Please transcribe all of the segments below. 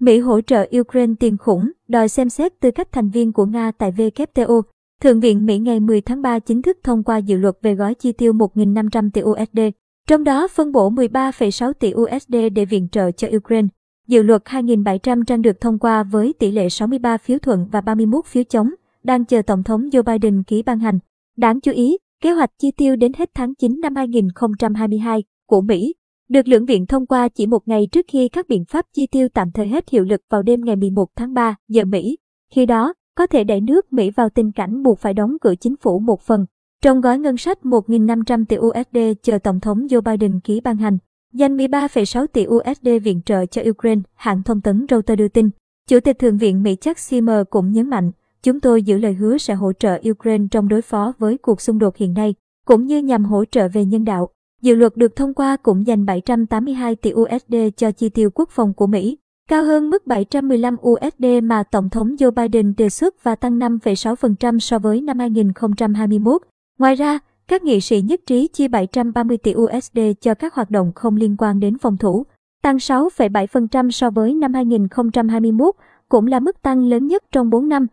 Mỹ hỗ trợ Ukraine tiền khủng, đòi xem xét tư cách thành viên của Nga tại WTO. Thượng viện Mỹ ngày 10 tháng 3 chính thức thông qua dự luật về gói chi tiêu 1.500 tỷ USD, trong đó phân bổ 13,6 tỷ USD để viện trợ cho Ukraine. Dự luật 2.700 trang được thông qua với tỷ lệ 63 phiếu thuận và 31 phiếu chống, đang chờ Tổng thống Joe Biden ký ban hành. Đáng chú ý, kế hoạch chi tiêu đến hết tháng 9 năm 2022 của Mỹ được lưỡng viện thông qua chỉ một ngày trước khi các biện pháp chi tiêu tạm thời hết hiệu lực vào đêm ngày 11 tháng 3 giờ Mỹ. Khi đó, có thể đẩy nước Mỹ vào tình cảnh buộc phải đóng cửa chính phủ một phần. Trong gói ngân sách 1.500 tỷ USD chờ Tổng thống Joe Biden ký ban hành, dành 13,6 tỷ USD viện trợ cho Ukraine, hãng thông tấn Reuters đưa tin. Chủ tịch Thượng viện Mỹ Chuck Schumer cũng nhấn mạnh, chúng tôi giữ lời hứa sẽ hỗ trợ Ukraine trong đối phó với cuộc xung đột hiện nay, cũng như nhằm hỗ trợ về nhân đạo. Dự luật được thông qua cũng dành 782 tỷ USD cho chi tiêu quốc phòng của Mỹ, cao hơn mức 715 USD mà Tổng thống Joe Biden đề xuất và tăng 5,6% so với năm 2021. Ngoài ra, các nghị sĩ nhất trí chi 730 tỷ USD cho các hoạt động không liên quan đến phòng thủ, tăng 6,7% so với năm 2021, cũng là mức tăng lớn nhất trong 4 năm.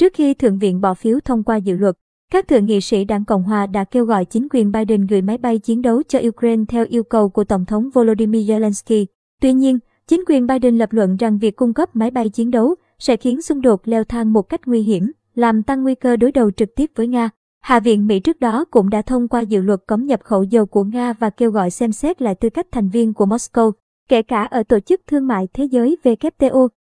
Trước khi Thượng viện bỏ phiếu thông qua dự luật, các thượng nghị sĩ đảng Cộng hòa đã kêu gọi chính quyền Biden gửi máy bay chiến đấu cho Ukraine theo yêu cầu của Tổng thống Volodymyr Zelensky. Tuy nhiên, chính quyền Biden lập luận rằng việc cung cấp máy bay chiến đấu sẽ khiến xung đột leo thang một cách nguy hiểm, làm tăng nguy cơ đối đầu trực tiếp với Nga. Hạ viện Mỹ trước đó cũng đã thông qua dự luật cấm nhập khẩu dầu của Nga và kêu gọi xem xét lại tư cách thành viên của Moscow, kể cả ở Tổ chức Thương mại Thế giới WTO.